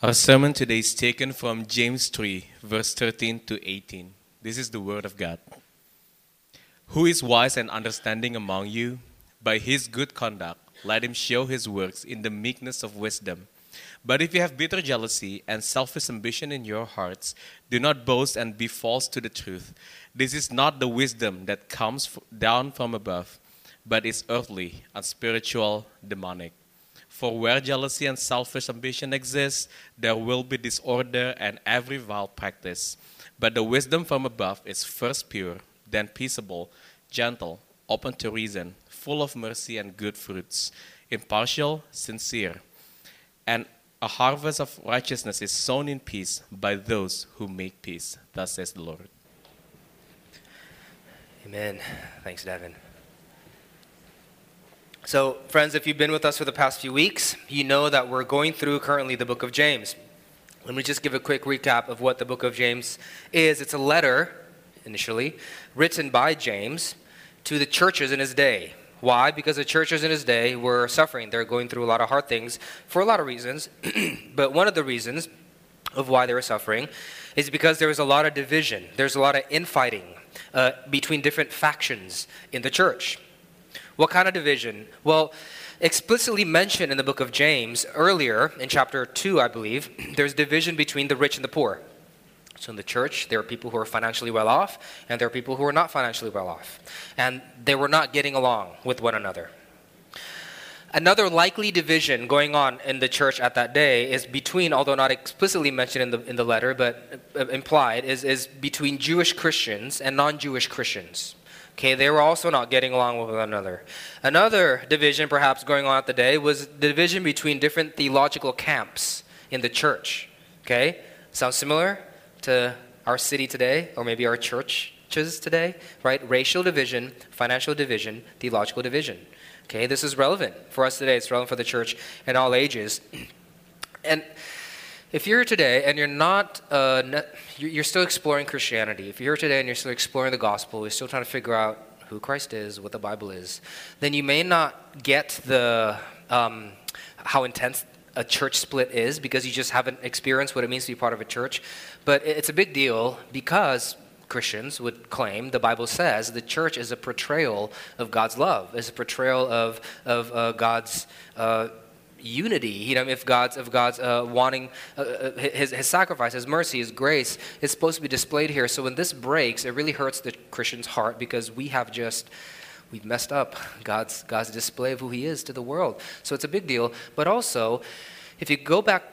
Our sermon today is taken from James 3, verse 13 to 18. This is the word of God. Who is wise and understanding among you? By his good conduct, let him show his works in the meekness of wisdom. But if you have bitter jealousy and selfish ambition in your hearts, do not boast and be false to the truth. This is not the wisdom that comes down from above, but is earthly, unspiritual, demonic. For where jealousy and selfish ambition exist, there will be disorder and every vile practice. But the wisdom from above is first pure, then peaceable, gentle, open to reason, full of mercy and good fruits, impartial, sincere. And a harvest of righteousness is sown in peace by those who make peace. Thus says the Lord. Amen. Thanks, Devin. So, friends, if you've been with us for the past few weeks, you know that we're going through currently the book of James. Let me just give a quick recap of what the book of James is. It's a letter, initially, written by James to the churches in his day. Why? Because the churches in his day were suffering. They're going through a lot of hard things for a lot of reasons. But one of the reasons of why they were suffering is because there was a lot of division. There's a lot of infighting between different factions in the church. What kind of division? Well, explicitly mentioned in the book of James earlier, in chapter 2, I believe, there's division between the rich and the poor. So in the church, there are people who are financially well off, and there are people who are not financially well off. And they were not getting along with one another. Another likely division going on in the church at that day is between, although not explicitly mentioned in the letter, but implied, is between Jewish Christians and non-Jewish Christians. Okay, they were also not getting along with one another. Another division perhaps going on at the day was the division between different theological camps in the church. Okay, sounds similar to our city today, or maybe our churches today, right? Racial division, financial division, theological division. Okay, this is relevant for us today. It's relevant for the church in all ages. And if you're here today and you're still exploring Christianity, if you're here today and you're still exploring the gospel, you're still trying to figure out who Christ is, what the Bible is, then you may not get how intense a church split is because you just haven't experienced what it means to be part of a church. But it's a big deal because Christians would claim the Bible says the church is a portrayal of God's love, is a portrayal of God's unity, you know, if God's wanting his sacrifice, his mercy, his grace is supposed to be displayed here. So when this breaks, it really hurts the Christian's heart because we've messed up God's display of who he is to the world. So it's a big deal. But also, if you go back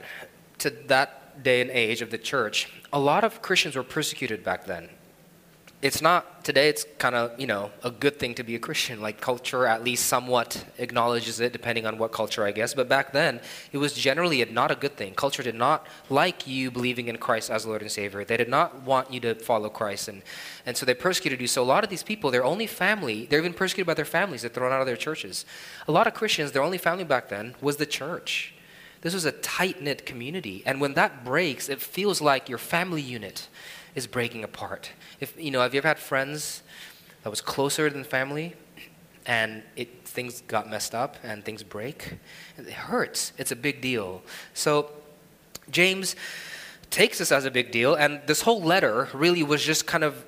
to that day and age of the church, a lot of Christians were persecuted back then. It's not, today it's kind of, you know, a good thing to be a Christian. Like culture at least somewhat acknowledges it, depending on what culture, I guess. But back then, it was generally not a good thing. Culture did not like you believing in Christ as Lord and Savior. They did not want you to follow Christ. And so they persecuted you. So a lot of these people, their only family, they're even persecuted by their families. They're thrown out of their churches. A lot of Christians, their only family back then was the church. This was a tight-knit community. And when that breaks, it feels like your family unit is breaking apart. Have you ever had friends that was closer than family, and things got messed up and things break? It hurts. It's a big deal. So James takes this as a big deal, and this whole letter really was just kind of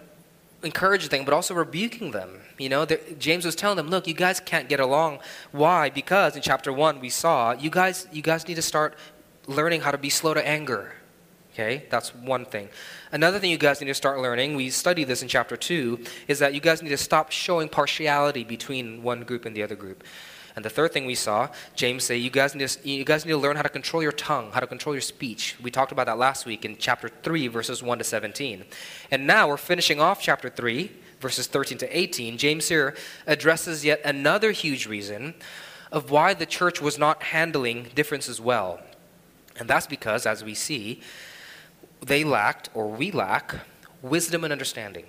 encouraging them, but also rebuking them. You know, James was telling them, "Look, you guys can't get along. Why? Because in chapter 1 we saw you guys need to start learning how to be slow to anger." Okay, that's one thing. Another thing you guys need to start learning, we study this in chapter 2, is that you guys need to stop showing partiality between one group and the other group. And the third thing we saw, James say, you guys need to learn how to control your tongue, how to control your speech. We talked about that last week in chapter 3, verses 1 to 17. And now we're finishing off chapter 3, verses 13 to 18. James here addresses yet another huge reason of why the church was not handling differences well. And that's because, as we see, we lack wisdom and understanding.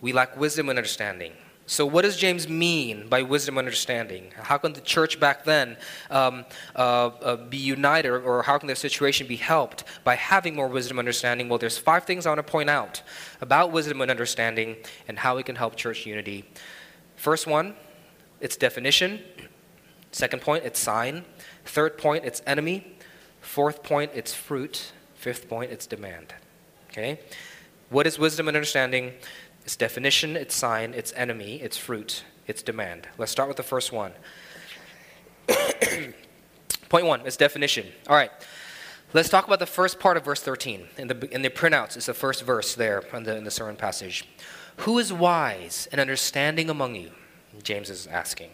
We lack wisdom and understanding. So what does James mean by wisdom and understanding? How can the church back then be united, or how can their situation be helped by having more wisdom and understanding? Well, there's 5 things I want to point out about wisdom and understanding and how it can help church unity. First one, its definition. Second point, its sign. Third point, its enemy. Fourth point, its fruit. Fifth point, its demand. Okay? What is wisdom and understanding? Its definition, its sign, its enemy, its fruit, its demand. Let's start with the first one. Point one, its definition. All right. Let's talk about the first part of verse 13. In the printouts, it's the first verse there in the sermon passage. Who is wise and understanding among you? James is asking.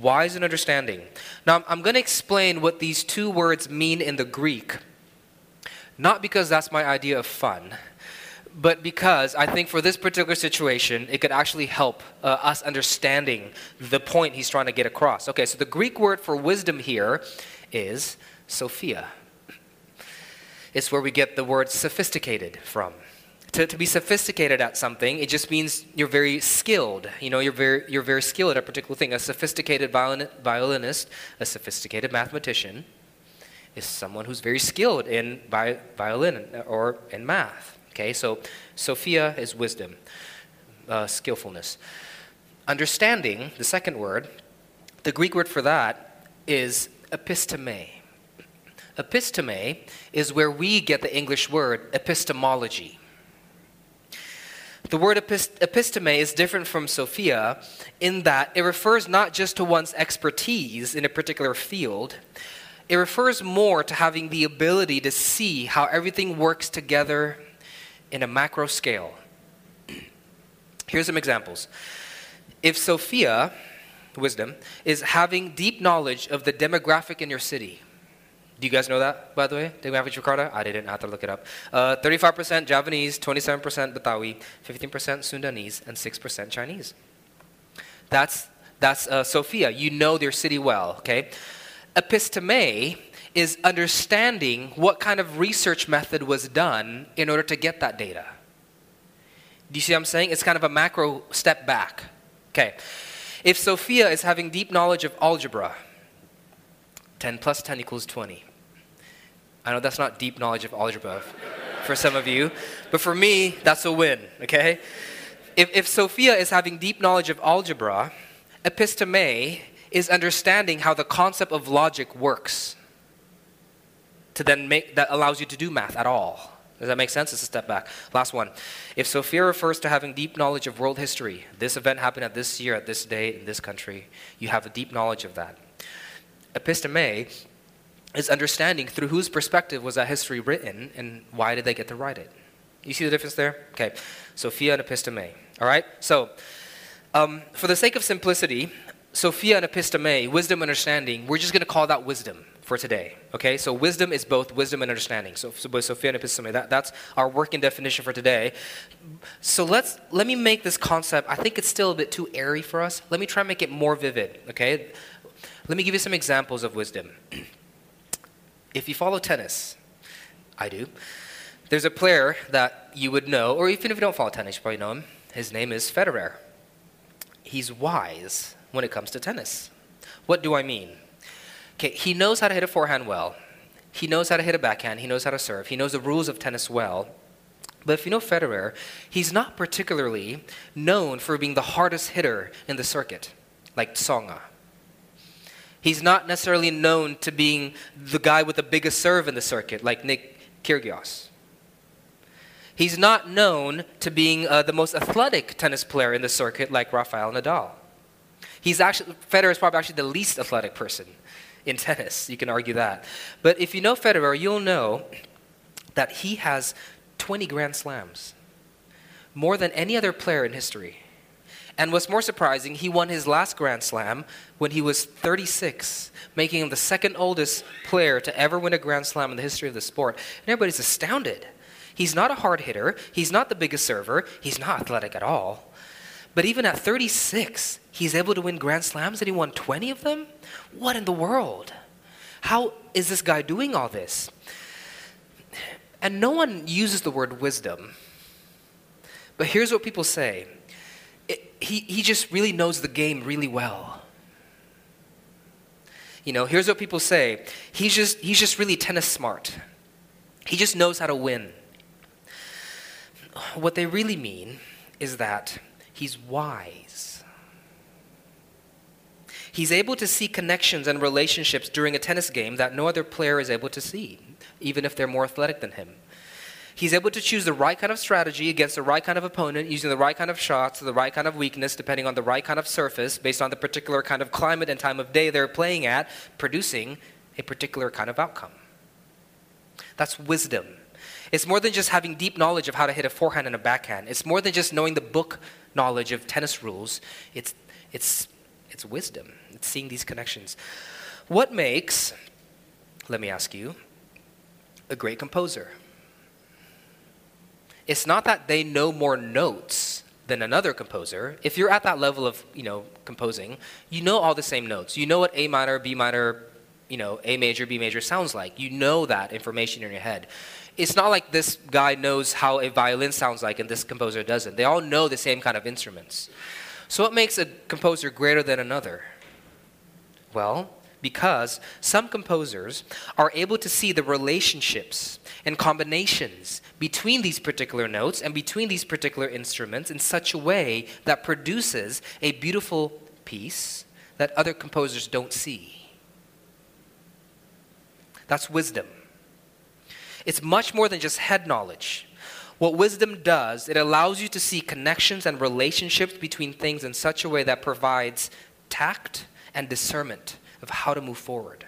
Wise and understanding. Now, I'm going to explain what these two words mean in the Greek. Not because that's my idea of fun, but because I think for this particular situation, it could actually help us understanding the point he's trying to get across. Okay, so the Greek word for wisdom here is Sophia. It's where we get the word sophisticated from. To be sophisticated at something, it just means you're very skilled. You know, you're very skilled at a particular thing. A sophisticated violinist, a sophisticated mathematician, is someone who's very skilled in violin or in math. Okay, so Sophia is wisdom, skillfulness. Understanding, the second word, the Greek word for that is episteme. Episteme is where we get the English word epistemology. The word episteme is different from Sophia in that it refers not just to one's expertise in a particular field. It refers more to having the ability to see how everything works together in a macro scale. Here's some examples. If Sophia, wisdom, is having deep knowledge of the demographic in your city. Do you guys know that, by the way? Demographic Jakarta? I didn't. I have to look it up. 35% Javanese, 27% Betawi, 15% Sundanese, and 6% Chinese. That's Sophia. You know their city well, okay? Episteme is understanding what kind of research method was done in order to get that data. Do you see what I'm saying? It's kind of a macro step back. Okay. If Sophia is having deep knowledge of algebra, 10 plus 10 equals 20. I know that's not deep knowledge of algebra for some of you, but for me, that's a win, okay? If Sophia is having deep knowledge of algebra, episteme is understanding how the concept of logic works to then make, that allows you to do math at all. Does that make sense? It's a step back. Last one. If Sophia refers to having deep knowledge of world history, this event happened at this year, at this day, in this country, you have a deep knowledge of that. Episteme is understanding through whose perspective was that history written and why did they get to write it. You see the difference there? Okay. Sophia and episteme. All right? So, for the sake of simplicity, Sophia and episteme, wisdom and understanding, we're just going to call that wisdom for today. Okay? So, wisdom is both wisdom and understanding. So both Sophia and episteme, that's our working definition for today. So, let me make this concept, I think it's still a bit too airy for us. Let me try and make it more vivid. Okay? Let me give you some examples of wisdom. If you follow tennis, I do, there's a player that you would know, or even if you don't follow tennis, you probably know him. His name is Federer. He's wise when it comes to tennis. What do I mean? Okay, he knows how to hit a forehand well. He knows how to hit a backhand. He knows how to serve. He knows the rules of tennis well. But if you know Federer, he's not particularly known for being the hardest hitter in the circuit, like Tsonga. He's not necessarily known to being the guy with the biggest serve in the circuit, like Nick Kyrgios. He's not known to being the most athletic tennis player in the circuit, like Rafael Nadal. Federer is probably actually the least athletic person in tennis. You can argue that. But if you know Federer, you'll know that he has 20 Grand Slams, more than any other player in history. And what's more surprising, he won his last Grand Slam when he was 36, making him the second oldest player to ever win a Grand Slam in the history of the sport. And everybody's astounded. He's not a hard hitter. He's not the biggest server. He's not athletic at all. But even at 36, he's able to win Grand Slams and he won 20 of them? What in the world? How is this guy doing all this? And no one uses the word wisdom. But here's what people say. He just really knows the game really well. You know, here's what people say. He's just really tennis smart. He just knows how to win. What they really mean is that he's wise. He's able to see connections and relationships during a tennis game that no other player is able to see. even if they're more athletic than him. He's able to choose the right kind of strategy against the right kind of opponent, using the right kind of shots, the right kind of weakness, depending on the right kind of surface, based on the particular kind of climate and time of day they're playing at, producing a particular kind of outcome. That's wisdom. It's more than just having deep knowledge of how to hit a forehand and a backhand. It's more than just knowing the book knowledge of tennis rules. It's wisdom. It's seeing these connections. What makes, let me ask you, a great composer? It's not that they know more notes than another composer. If you're at that level of, composing, you know all the same notes. You know what A minor, B minor, A major, B major sounds like. You know that information in your head. It's not like this guy knows how a violin sounds like and this composer doesn't. They all know the same kind of instruments. So what makes a composer greater than another? Well, because some composers are able to see the relationships and combinations between these particular notes and between these particular instruments in such a way that produces a beautiful piece that other composers don't see. That's wisdom. It's much more than just head knowledge. What wisdom does, it allows you to see connections and relationships between things in such a way that provides tact and discernment of how to move forward.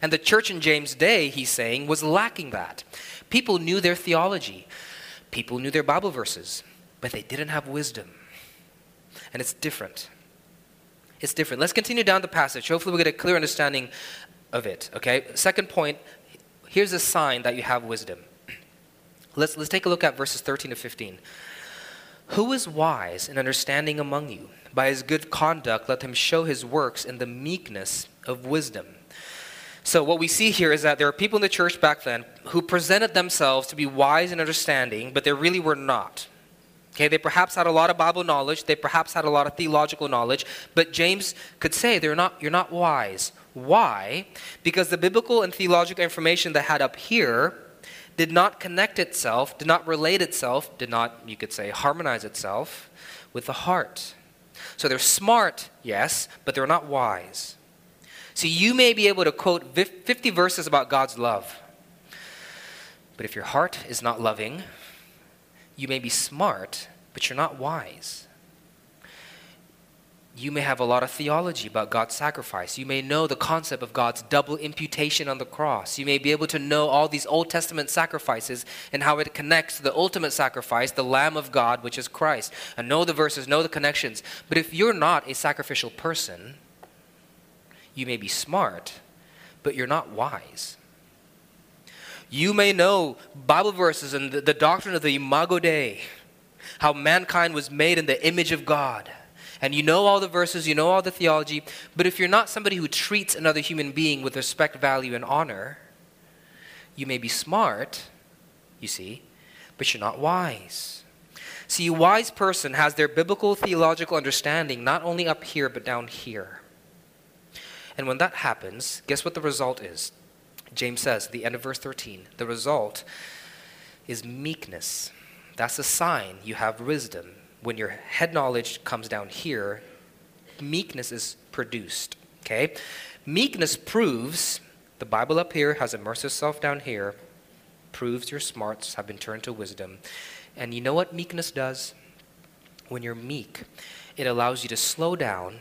And the church in James' day, he's saying, was lacking that. People knew their theology. People knew their Bible verses, but they didn't have wisdom. And it's different. It's different. Let's continue down the passage. Hopefully we'll get a clear understanding of it, okay? Second point, here's a sign that you have wisdom. Let's take a look at verses 13 to 15. Who is wise and understanding among you? By his good conduct, let him show his works in the meekness of wisdom. So what we see here is that there are people in the church back then who presented themselves to be wise and understanding, but they really were not. Okay, they perhaps had a lot of Bible knowledge. They perhaps had a lot of theological knowledge. But James could say, you're not wise. Why? Because the biblical and theological information they had up here did not connect itself, did not relate itself, did not, you could say, harmonize itself with the heart. So they're smart, yes, but they're not wise. So you may be able to quote 50 verses about God's love, but if your heart is not loving, you may be smart, but you're not wise. You may have a lot of theology about God's sacrifice. You may know the concept of God's double imputation on the cross. You may be able to know all these Old Testament sacrifices and how it connects to the ultimate sacrifice, the Lamb of God, which is Christ. And know the verses, know the connections. But if you're not a sacrificial person, you may be smart, but you're not wise. You may know Bible verses and the doctrine of the Imago Dei, how mankind was made in the image of God. And you know all the verses, you know all the theology, but if you're not somebody who treats another human being with respect, value, and honor, you may be smart, you see, but you're not wise. See, a wise person has their biblical, theological understanding not only up here, but down here. And when that happens, guess what the result is? James says, the end of verse 13, the result is meekness. That's a sign you have wisdom. When your head knowledge comes down here, meekness is produced, okay? Meekness proves, the Bible up here has immersed itself down here, proves your smarts have been turned to wisdom. And you know what meekness does? When you're meek, it allows you to slow down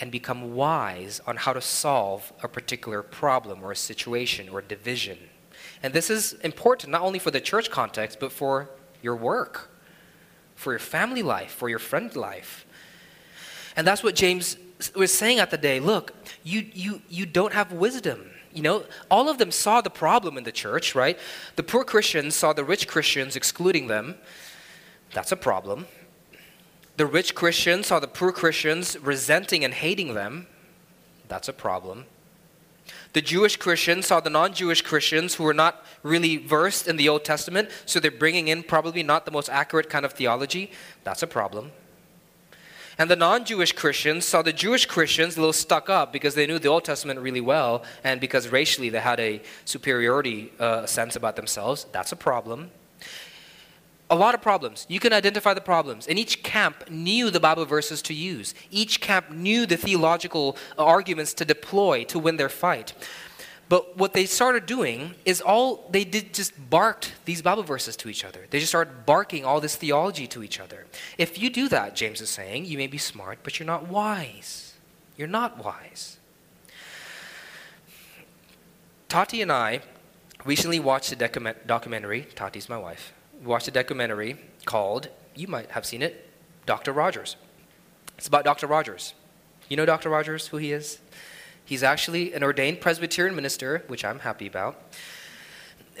and become wise on how to solve a particular problem or a situation or a division. And this is important not only for the church context, but for your work, for your family life, for your friend life. And that's what James was saying at the day. Look, you don't have wisdom. All of them saw the problem in the church, right? The poor Christians saw the rich Christians excluding them. That's a problem. The rich Christians saw the poor Christians resenting and hating them. That's a problem. The Jewish Christians saw the non-Jewish Christians who were not really versed in the Old Testament, so they're bringing in probably not the most accurate kind of theology. That's a problem. And the non-Jewish Christians saw the Jewish Christians a little stuck up because they knew the Old Testament really well and because racially they had a superiority sense about themselves. That's a problem. A lot of problems. You can identify the problems. And each camp knew the Bible verses to use. Each camp knew the theological arguments to deploy to win their fight. But what they started doing is all they did just barked these Bible verses to each other. They just started barking all this theology to each other. If you do that, James is saying, you may be smart, but you're not wise. You're not wise. Tati and I recently watched a documentary. Tati's my wife. We watched a documentary called, you might have seen it, Dr. Rogers. It's about Dr. Rogers. You know Dr. Rogers, who he is? He's actually an ordained Presbyterian minister, which I'm happy about,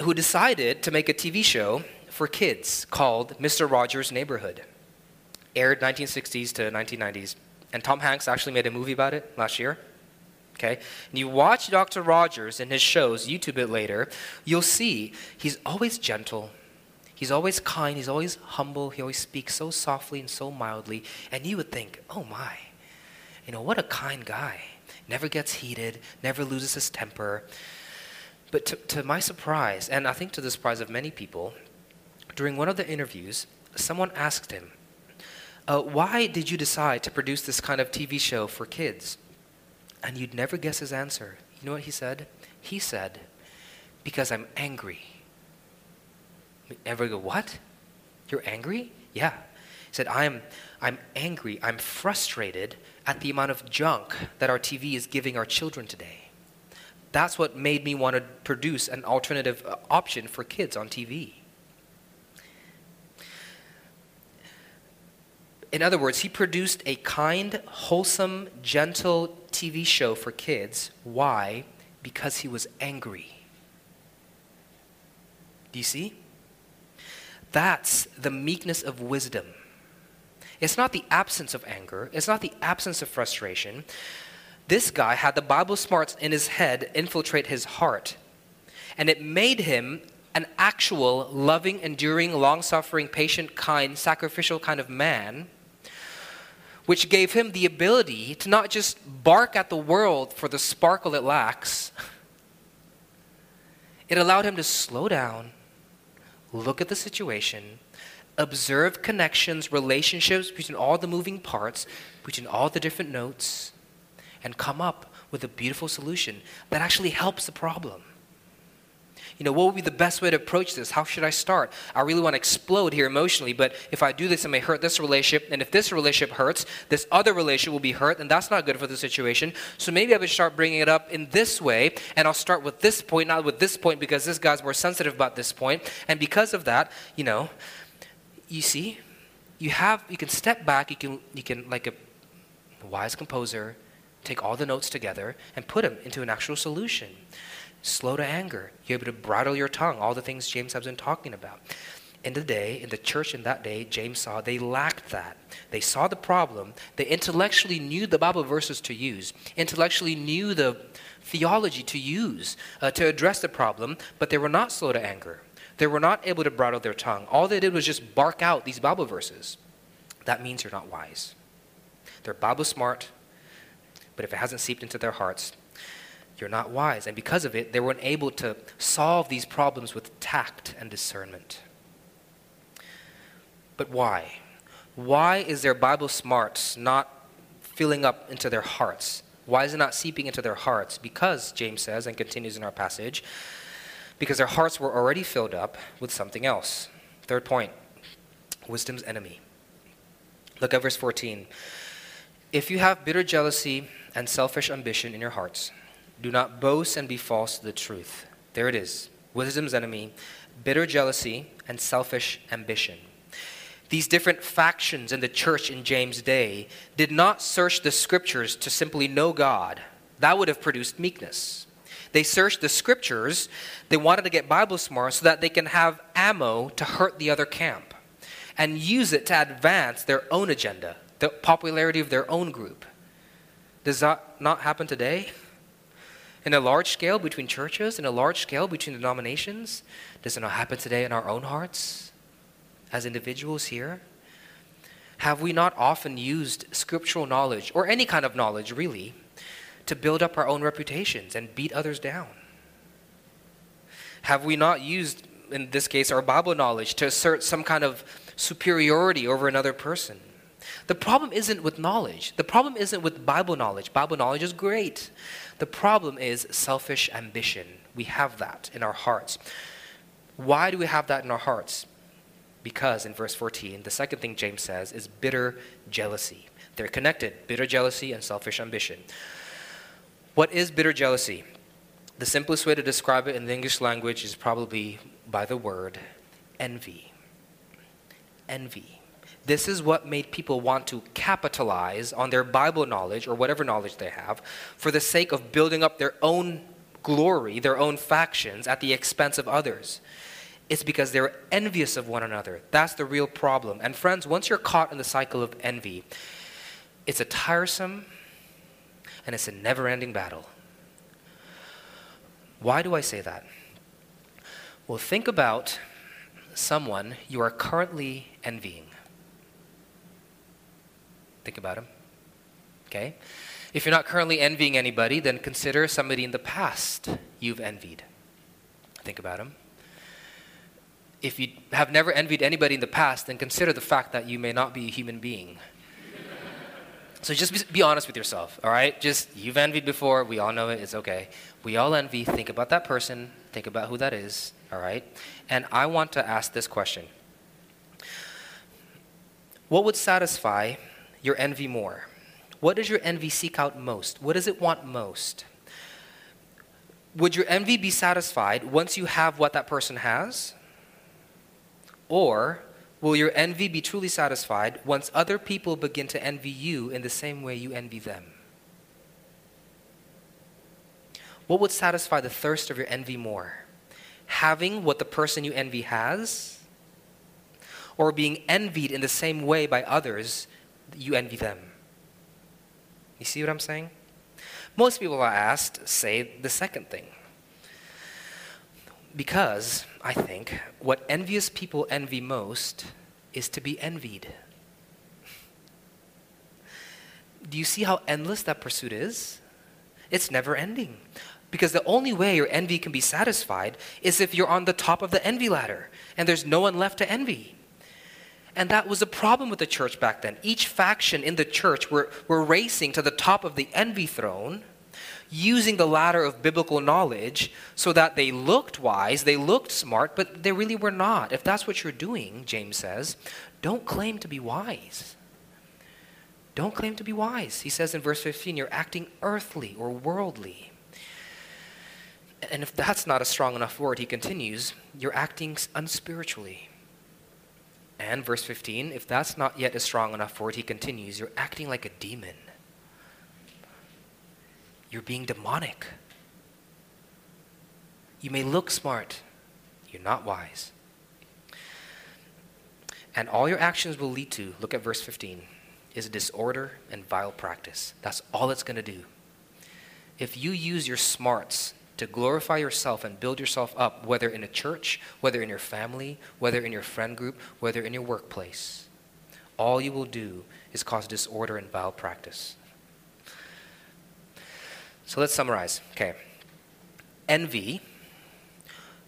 who decided to make a TV show for kids called Mr. Rogers' Neighborhood. Aired 1960s to 1990s. And Tom Hanks actually made a movie about it last year. Okay? And you watch Dr. Rogers and his shows, YouTube it later, you'll see he's always gentle. He's always kind. He's always humble. He always speaks so softly and so mildly. And you would think, oh my, you know, what a kind guy. Never gets heated, never loses his temper. But to my surprise, and I think to the surprise of many people, during one of the interviews, someone asked him, why did you decide to produce this kind of TV show for kids? And you'd never guess his answer. You know what he said? He said, because I'm angry. Everyone go, what? You're angry? Yeah. He said, I'm angry, I'm frustrated at the amount of junk that our TV is giving our children today. That's what made me want to produce an alternative option for kids on TV. In other words, he produced a kind, wholesome, gentle TV show for kids. Why? Because he was angry. Do you see? That's the meekness of wisdom. It's not the absence of anger. It's not the absence of frustration. This guy had the Bible smarts in his head infiltrate his heart. And it made him an actual, loving, enduring, long-suffering, patient, kind, sacrificial kind of man, which gave him the ability to not just bark at the world for the sparkle it lacks. It allowed him to slow down, look at the situation, observe connections, relationships between all the moving parts, between all the different notes, and come up with a beautiful solution that actually helps the problem. You know, what would be the best way to approach this? How should I start? I really want to explode here emotionally, but if I do this, it may hurt this relationship, and if this relationship hurts, this other relationship will be hurt, and that's not good for the situation. So maybe I would start bringing it up in this way, and I'll start with this point, not with this point, because this guy's more sensitive about this point, and because of that, you know, you see, you can step back, you can like a wise composer, take all the notes together and put them into an actual solution. Slow to anger. You're able to bridle your tongue, all the things James has been talking about. In the church in that day, James saw they lacked that. They saw the problem. They intellectually knew the Bible verses to use, intellectually knew the theology to use to address the problem, but they were not slow to anger. They were not able to bridle their tongue. All they did was just bark out these Bible verses. That means you're not wise. They're Bible smart, but if it hasn't seeped into their hearts, you're not wise. And because of it, they weren't able to solve these problems with tact and discernment. But why? Why is their Bible smarts not filling up into their hearts? Why is it not seeping into their hearts? Because, James says, and continues in our passage, because their hearts were already filled up with something else. Third point, wisdom's enemy. Look at verse 14. If you have bitter jealousy and selfish ambition in your hearts, do not boast and be false to the truth. There it is, wisdom's enemy, bitter jealousy and selfish ambition. These different factions in the church in James' day did not search the scriptures to simply know God. That would have produced meekness. They searched the scriptures. They wanted to get Bible smart so that they can have ammo to hurt the other camp and use it to advance their own agenda, the popularity of their own group. Does that not happen today? In a large scale between churches, in a large scale between denominations? Does it not happen today in our own hearts as individuals here? Have we not often used scriptural knowledge or any kind of knowledge really to build up our own reputations and beat others down? Have we not used, in this case, our Bible knowledge to assert some kind of superiority over another person? The problem isn't with knowledge. The problem isn't with Bible knowledge. Bible knowledge is great. The problem is selfish ambition. We have that in our hearts. Why do we have that in our hearts? Because in verse 14, the second thing James says is bitter jealousy. They're connected, bitter jealousy and selfish ambition. What is bitter jealousy? The simplest way to describe it in the English language is probably by the word envy. Envy. This is what made people want to capitalize on their Bible knowledge or whatever knowledge they have for the sake of building up their own glory, their own factions at the expense of others. It's because they're envious of one another. That's the real problem. And friends, once you're caught in the cycle of envy, it's a tiresome and it's a never-ending battle. Why do I say that? Well, think about someone you are currently envying. Think about him, okay? If you're not currently envying anybody, then consider somebody in the past you've envied. Think about him. If you have never envied anybody in the past, then consider the fact that you may not be a human being. So just be honest with yourself, all right? Just, you've envied before, we all know it, it's okay. We all envy, think about that person, think about who that is, all right? And I want to ask this question. What would satisfy your envy more? What does your envy seek out most? What does it want most? Would your envy be satisfied once you have what that person has? Or will your envy be truly satisfied once other people begin to envy you in the same way you envy them? What would satisfy the thirst of your envy more? Having what the person you envy has, or being envied in the same way by others you envy them? You see what I'm saying? Most people I asked say the second thing. Because, I think, what envious people envy most is to be envied. Do you see how endless that pursuit is? It's never ending. Because the only way your envy can be satisfied is if you're on the top of the envy ladder and there's no one left to envy. And that was a problem with the church back then. Each faction in the church were racing to the top of the envy throne, using the ladder of biblical knowledge so that they looked wise, they looked smart, but they really were not. If that's what you're doing, James says, don't claim to be wise. Don't claim to be wise. He says in verse 15, you're acting earthly or worldly. And if that's not a strong enough word, he continues, you're acting unspiritually. And verse 15, if that's not yet a strong enough word, he continues, you're acting like a demon. You're being demonic. You may look smart. You're not wise. And all your actions will lead to, look at verse 15, is disorder and vile practice. That's all it's going to do. If you use your smarts to glorify yourself and build yourself up, whether in a church, whether in your family, whether in your friend group, whether in your workplace, all you will do is cause disorder and vile practice. So let's summarize. Okay. Envy.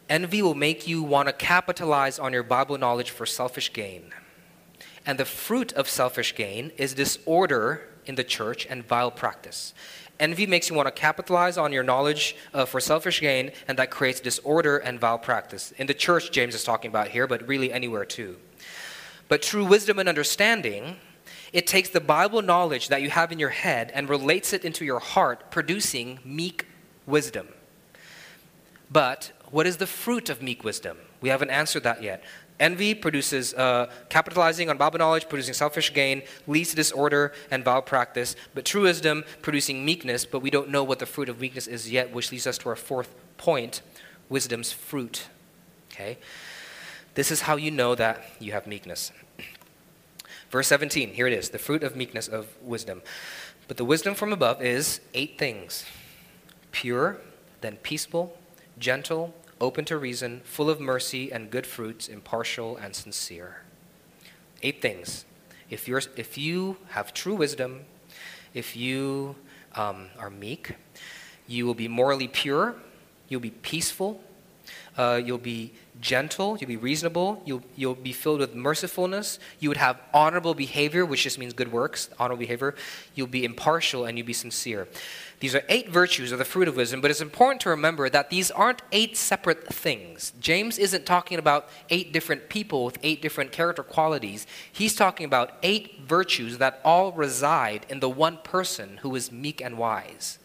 Envy will make you want to capitalize on your Bible knowledge for selfish gain. And the fruit of selfish gain is disorder in the church and vile practice. Envy makes you want to capitalize on your knowledge for selfish gain, and that creates disorder and vile practice. In the church, James is talking about here, but really anywhere too. But true wisdom and understanding, it takes the Bible knowledge that you have in your head and relates it into your heart, producing meek wisdom. But what is the fruit of meek wisdom? We haven't answered that yet. Envy produces capitalizing on Bible knowledge, producing selfish gain, leads to disorder and vile practice. But true wisdom producing meekness, but we don't know what the fruit of meekness is yet, which leads us to our fourth point, wisdom's fruit. Okay? This is how you know that you have meekness. Verse 17, here it is, the fruit of meekness of wisdom. But the wisdom from above is 8 things: pure, then peaceful, gentle, open to reason, full of mercy and good fruits, impartial and sincere. 8 things. If you have true wisdom, if you are meek, you will be morally pure, you'll be peaceful, You'll be gentle, you'll be reasonable, you'll be filled with mercifulness, you would have honorable behavior, which just means good works, honorable behavior, you'll be impartial, and you'll be sincere. These are 8 virtues of the fruit of wisdom, but it's important to remember that these aren't 8 separate things. James isn't talking about 8 different people with 8 different character qualities. He's talking about 8 virtues that all reside in the one person who is meek and wise.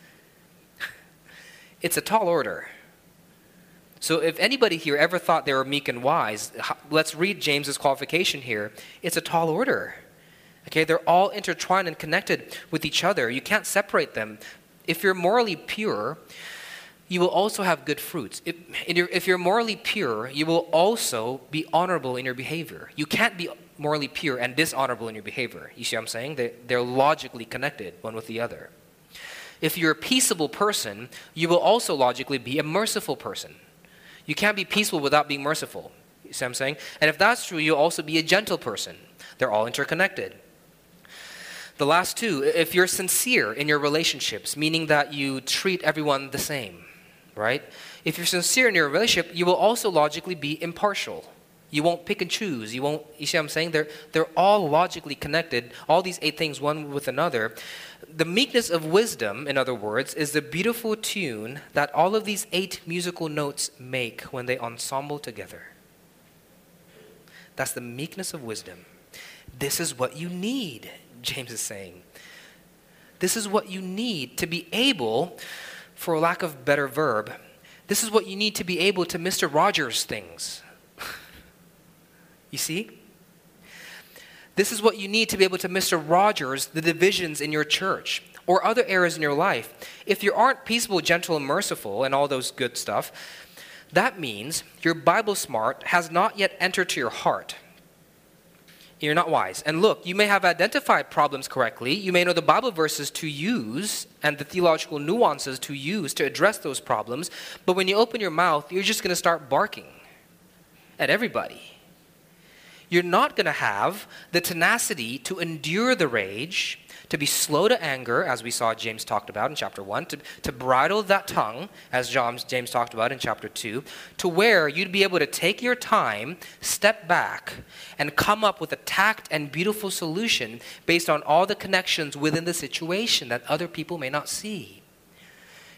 It's a tall order. So if anybody here ever thought they were meek and wise, let's read James's qualification here. It's a tall order. Okay, they're all intertwined and connected with each other. You can't separate them. If you're morally pure, you will also have good fruits. If you're morally pure, you will also be honorable in your behavior. You can't be morally pure and dishonorable in your behavior. You see what I'm saying? They're logically connected, one with the other. If you're a peaceable person, you will also logically be a merciful person. You can't be peaceful without being merciful. You see what I'm saying? And if that's true, you'll also be a gentle person. They're all interconnected. The last 2, if you're sincere in your relationships, meaning that you treat everyone the same, right? If you're sincere in your relationship, you will also logically be impartial. You won't pick and choose. You won't, you see what I'm saying? They're all logically connected, all these 8 things one with another. The meekness of wisdom, in other words, is the beautiful tune that all of these 8 musical notes make when they ensemble together. That's the meekness of wisdom. This is what you need. James is saying, this is what you need to be able, for lack of a better verb, this is what you need to be able to Mr. Rogers things. You see? This is what you need to be able to Mr. Rogers the divisions in your church or other areas in your life. If you aren't peaceable, gentle, and merciful and all those good stuff, that means your Bible smart has not yet entered to your heart. You're not wise. And look, you may have identified problems correctly. You may know the Bible verses to use and the theological nuances to use to address those problems. But when you open your mouth, you're just going to start barking at everybody. You're not going to have the tenacity to endure the rage, to be slow to anger, as we saw James talked about in chapter 1, to bridle that tongue, as James talked about in chapter 2, to where you'd be able to take your time, step back, and come up with a tact and beautiful solution based on all the connections within the situation that other people may not see.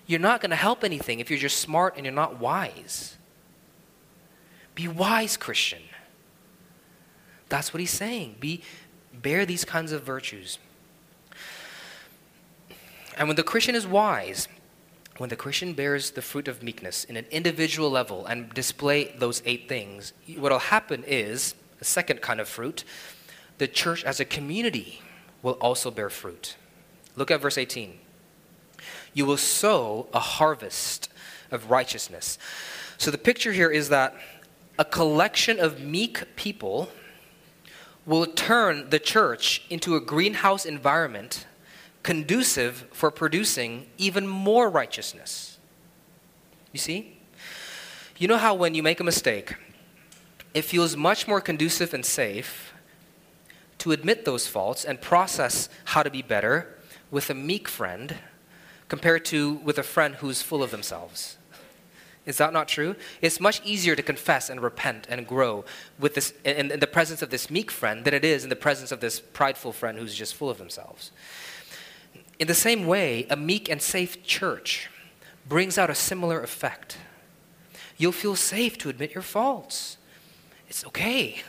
You're not going to help anything if you're just smart and you're not wise. Be wise, Christian. That's what he's saying. Bear these kinds of virtues. And when the Christian is wise, when the Christian bears the fruit of meekness in an individual level and display those 8 things, what will happen is, a second kind of fruit, the church as a community will also bear fruit. Look at verse 18. You will sow a harvest of righteousness. So the picture here is that a collection of meek people will turn the church into a greenhouse environment conducive for producing even more righteousness. You see? You know how when you make a mistake, it feels much more conducive and safe to admit those faults and process how to be better with a meek friend compared to with a friend who's full of themselves. Is that not true? It's much easier to confess and repent and grow with this, in the presence of this meek friend than it is in the presence of this prideful friend who's just full of themselves. In the same way, a meek and safe church brings out a similar effect. You'll feel safe to admit your faults. It's okay.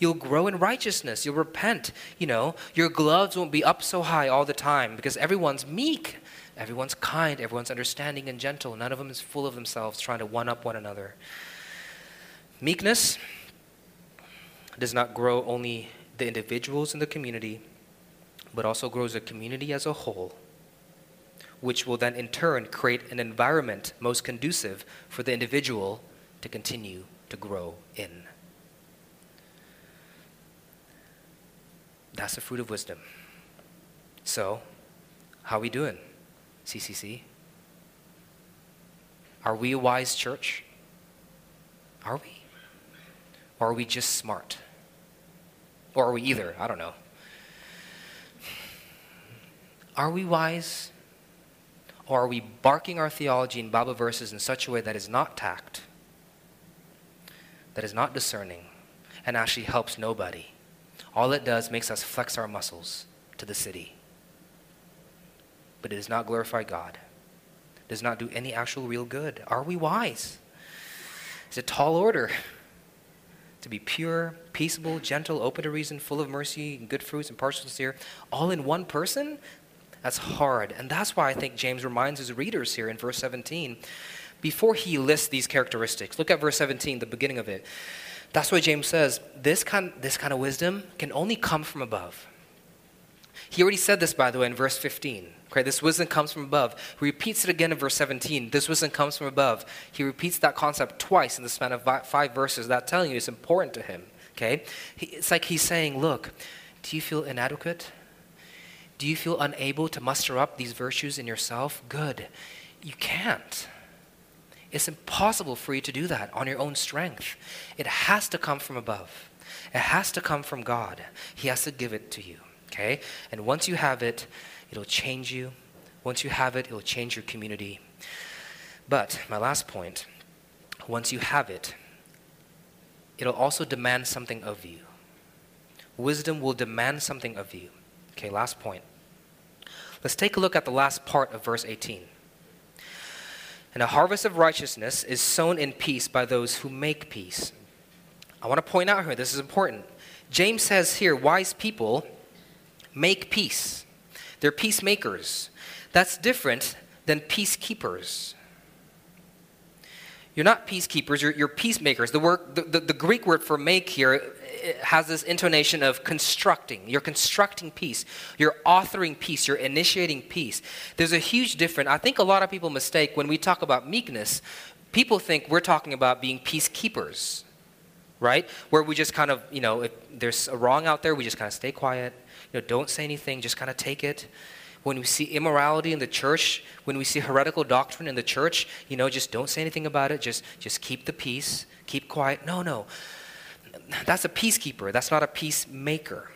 You'll grow in righteousness. You'll repent. You know, your gloves won't be up so high all the time because everyone's meek. Everyone's kind. Everyone's understanding and gentle. None of them is full of themselves trying to one-up one another. Meekness does not grow only the individuals in the community, but also grows a community as a whole, which will then in turn create an environment most conducive for the individual to continue to grow in. That's the fruit of wisdom. So, how are we doing, CCC? Are we a wise church? Are we? Or are we just smart? Or are we either? I don't know. Are we wise, or are we barking our theology in Bible verses in such a way that is not tact, that is not discerning and actually helps nobody. All it does makes us flex our muscles to the city. But it does not glorify God. It does not do any actual real good. Are we wise? It's a tall order to be pure, peaceable, gentle, open to reason, full of mercy, and good fruits, impartial, sincere, all in one person? That's hard. And that's why I think James reminds his readers here in verse 17, before he lists these characteristics. Look at verse 17, the beginning of it. That's why James says, this kind of wisdom can only come from above. He already said this, by the way, in verse 15. Okay, this wisdom comes from above. He repeats it again in verse 17. This wisdom comes from above. He repeats that concept twice in the span of 5 verses. That telling you it's important to him. Okay, it's like he's saying, look, do you feel inadequate? Do you feel unable to muster up these virtues in yourself? Good. You can't. It's impossible for you to do that on your own strength. It has to come from above. It has to come from God. He has to give it to you. Okay? And once you have it, it'll change you. Once you have it, it'll change your community. But my last point, once you have it, it'll also demand something of you. Wisdom will demand something of you. Okay, last point. Let's take a look at the last part of verse 18. And a harvest of righteousness is sown in peace by those who make peace. I want to point out here, this is important. James says here, wise people make peace. They're peacemakers. That's different than peacekeepers. You're not peacekeepers, you're peacemakers. The Greek word for make here has this intonation of constructing. You're constructing peace. You're authoring peace. You're initiating peace. There's a huge difference. I think a lot of people mistake when we talk about meekness, people think we're talking about being peacekeepers, right? Where we just kind of, you know, if there's a wrong out there, we just kind of stay quiet. You know, don't say anything, just kind of take it. When we see immorality in the church, when we see heretical doctrine in the church, you know, just don't say anything about it. Just keep the peace, keep quiet. No. That's a peacekeeper. That's not a peacemaker.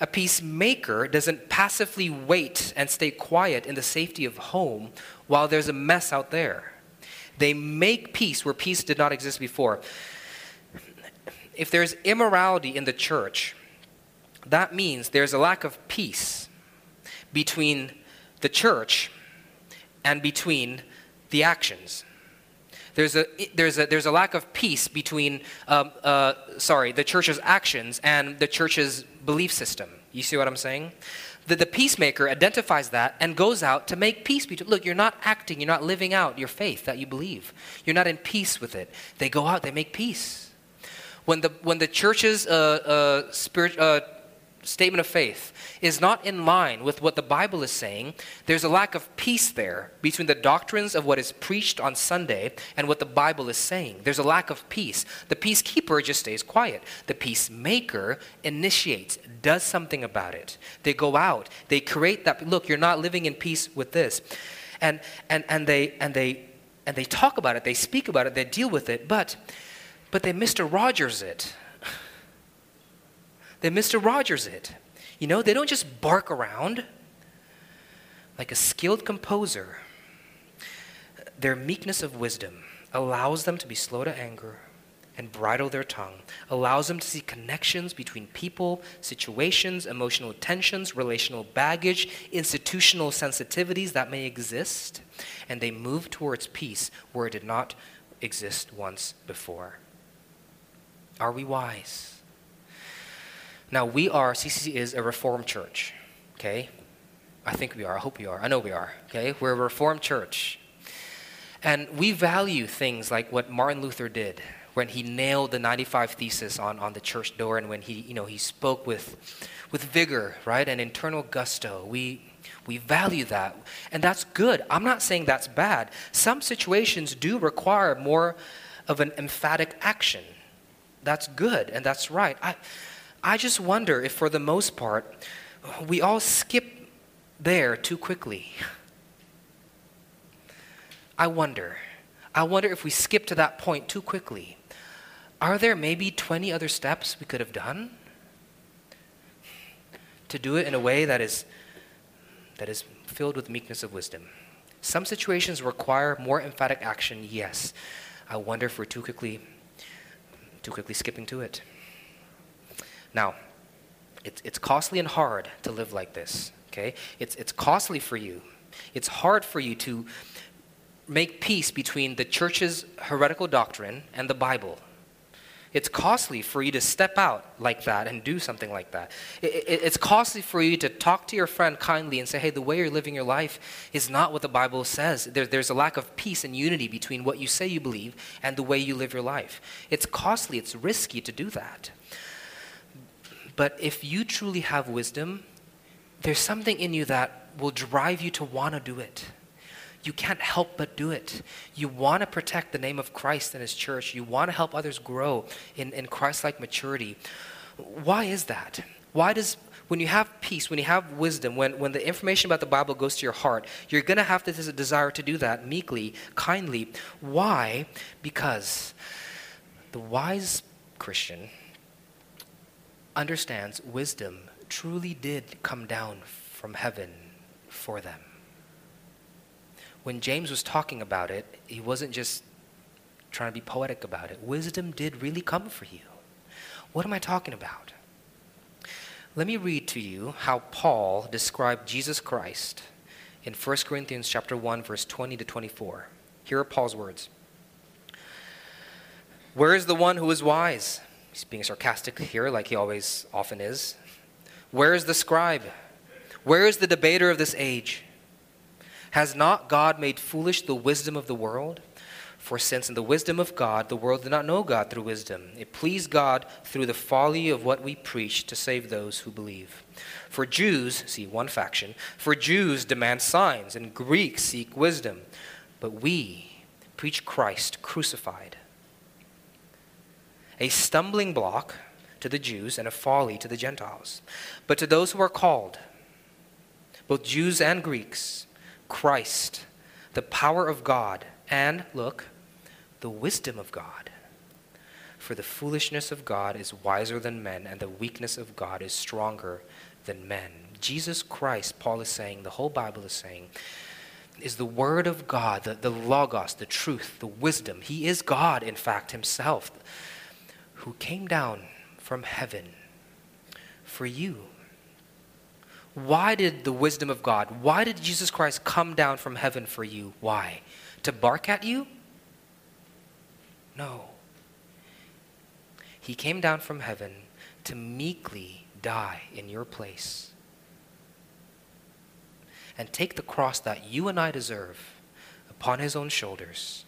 A peacemaker doesn't passively wait and stay quiet in the safety of home while there's a mess out there. They make peace where peace did not exist before. If there's immorality in the church, that means there's a lack of peace between the church and between the actions. There's a lack of peace between the church's actions and the church's belief system. You see what I'm saying? The peacemaker identifies that and goes out to make peace between. Look, you're not acting, you're not living out your faith that you believe. You're not in peace with it. They go out, they make peace. When the church's statement of faith is not in line with what the Bible is saying, there's a lack of peace there between the doctrines of what is preached on Sunday and what the Bible is saying. There's a lack of peace. The peacekeeper just stays quiet. The peacemaker initiates, does something about it. They go out. They create that, look, you're not living in peace with this. And they talk about it. They speak about it. They deal with it. But they Mr. Rogers it. They Mr. Rogers it. You know, they don't just bark around like a skilled composer. Their meekness of wisdom allows them to be slow to anger and bridle their tongue, allows them to see connections between people, situations, emotional tensions, relational baggage, institutional sensitivities that may exist, and they move towards peace where it did not exist once before. Are we wise? Now, CCC is a Reformed church, okay? I think we are, I hope we are, I know we are, okay? We're a Reformed church. And we value things like what Martin Luther did when he nailed the 95 Thesis on the church door, and when he spoke with vigor, right, and internal gusto. We value that, and that's good. I'm not saying that's bad. Some situations do require more of an emphatic action. That's good, and that's right. I just wonder if, for the most part, we all skip there too quickly. I wonder if we skip to that point too quickly. Are there maybe 20 other steps we could have done to do it in a way that is filled with meekness of wisdom? Some situations require more emphatic action, yes. I wonder if we're too quickly too quickly skipping to it. Now, it's costly and hard to live like this, okay? It's costly for you. It's hard for you to make peace between the church's heretical doctrine and the Bible. It's costly for you to step out like that and do something like that. It's costly for you to talk to your friend kindly and say, hey, the way you're living your life is not what the Bible says. There's a lack of peace and unity between what you say you believe and the way you live your life. It's costly, it's risky to do that. But if you truly have wisdom, there's something in you that will drive you to want to do it. You can't help but do it. You want to protect the name of Christ and His church. You want to help others grow in Christ-like maturity. Why is that? Why does, when you have peace, when you have wisdom, when the information about the Bible goes to your heart, you're going to have this desire to do that meekly, kindly. Why? Because the wise Christian understands wisdom truly did come down from heaven for them. When James was talking about it, he wasn't just trying to be poetic about it. Wisdom did really come for you. What am I talking about? Let me read to you how Paul described Jesus Christ in 1 Corinthians chapter 1, verse 20 to 24. Here are Paul's words. Where is the one who is wise? He's being sarcastic here like he always often is. Where is the scribe? Where is the debater of this age? Has not God made foolish the wisdom of the world? For since in the wisdom of God, the world did not know God through wisdom, it pleased God through the folly of what we preach to save those who believe. For Jews, see one faction, for Jews demand signs and Greeks seek wisdom, but we preach Christ crucified. A stumbling block to the Jews and a folly to the Gentiles. But to those who are called, both Jews and Greeks, Christ, the power of God, and, look, the wisdom of God. For the foolishness of God is wiser than men, and the weakness of God is stronger than men. Jesus Christ, Paul is saying, the whole Bible is saying, is the word of God, the logos, the truth, the wisdom. He is God, in fact, himself, who came down from heaven for you. Why did the wisdom of God, why did Jesus Christ come down from heaven for you? Why? To bark at you? No. He came down from heaven to meekly die in your place and take the cross that you and I deserve upon his own shoulders.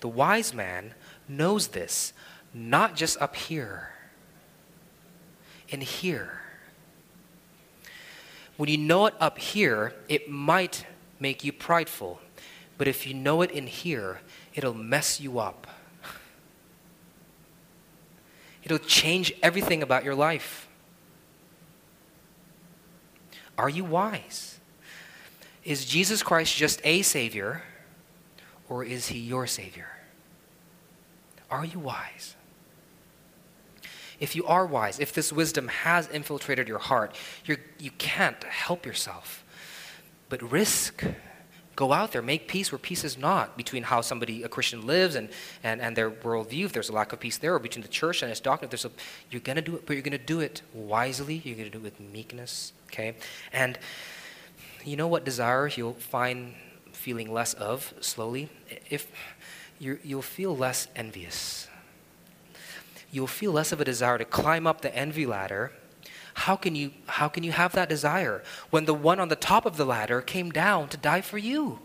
The wise man knows this, not just up here, in here. When you know it up here, it might make you prideful. But if you know it in here, it'll mess you up. It'll change everything about your life. Are you wise? Is Jesus Christ just a Savior, or is He your Savior? Are you wise? If you are wise, if this wisdom has infiltrated your heart, you can't help yourself. But risk. Go out there. Make peace where peace is not, between how a Christian lives and their worldview, if there's a lack of peace there, or between the church and its doctrine. If you're going to do it, but you're going to do it wisely. You're going to do it with meekness, okay? And you know what desire you'll find feeling less of slowly? If you'll feel less envious. You'll feel less of a desire to climb up the envy ladder. How can you have that desire when the one on the top of the ladder came down to die for you?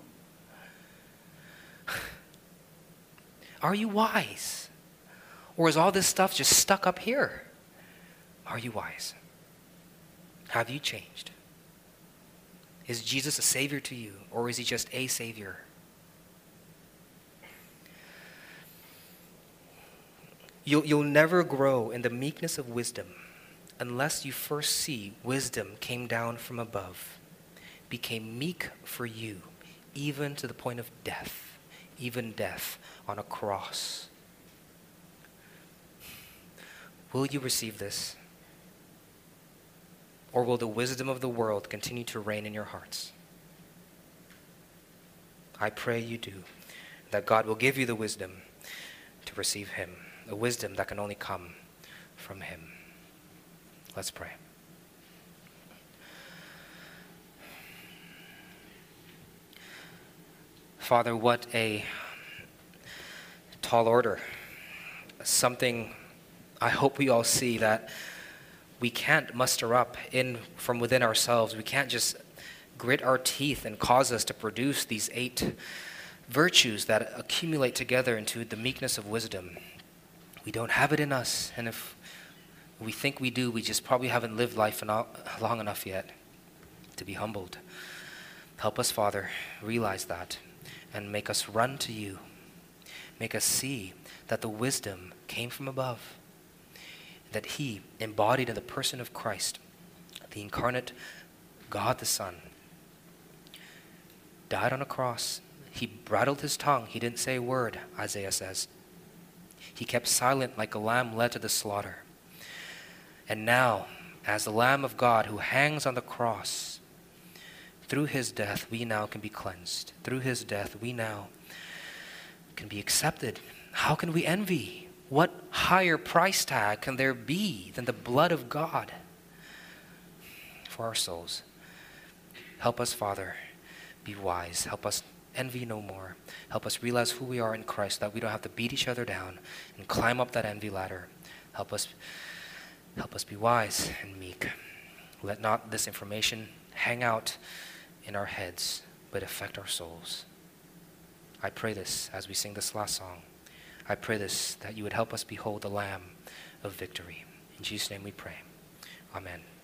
Are you wise? Or is all this stuff just stuck up here? Are you wise? Have you changed? Is Jesus a savior to you, or is he just a savior? You'll never grow in the meekness of wisdom unless you first see wisdom came down from above, became meek for you, even to the point of death, even death on a cross. Will you receive this? Or will the wisdom of the world continue to reign in your hearts? I pray you do, that God will give you the wisdom to receive him, a wisdom that can only come from him. Let's pray. Father, what a tall order. Something I hope we all see that we can't muster up from within ourselves. We can't just grit our teeth and cause us to produce these 8 virtues that accumulate together into the meekness of wisdom. We don't have it in us, and if we think we do, we just probably haven't lived life long enough yet to be humbled. Help us, Father, realize that and make us run to you. Make us see that the wisdom came from above, that he embodied in the person of Christ, the incarnate God the Son, died on a cross. He bridled his tongue. He didn't say a word, Isaiah says. He kept silent like a lamb led to the slaughter. And now, as the Lamb of God who hangs on the cross, through his death, we now can be cleansed. Through his death, we now can be accepted. How can we envy? What higher price tag can there be than the blood of God for our souls? Help us, Father, be wise. Help us envy no more. Help us realize who we are in Christ, that we don't have to beat each other down and climb up that envy ladder. Help us be wise and meek. Let not this information hang out in our heads, but affect our souls. I pray this as we sing this last song. I pray this, that you would help us behold the Lamb of victory. In Jesus' name we pray. Amen.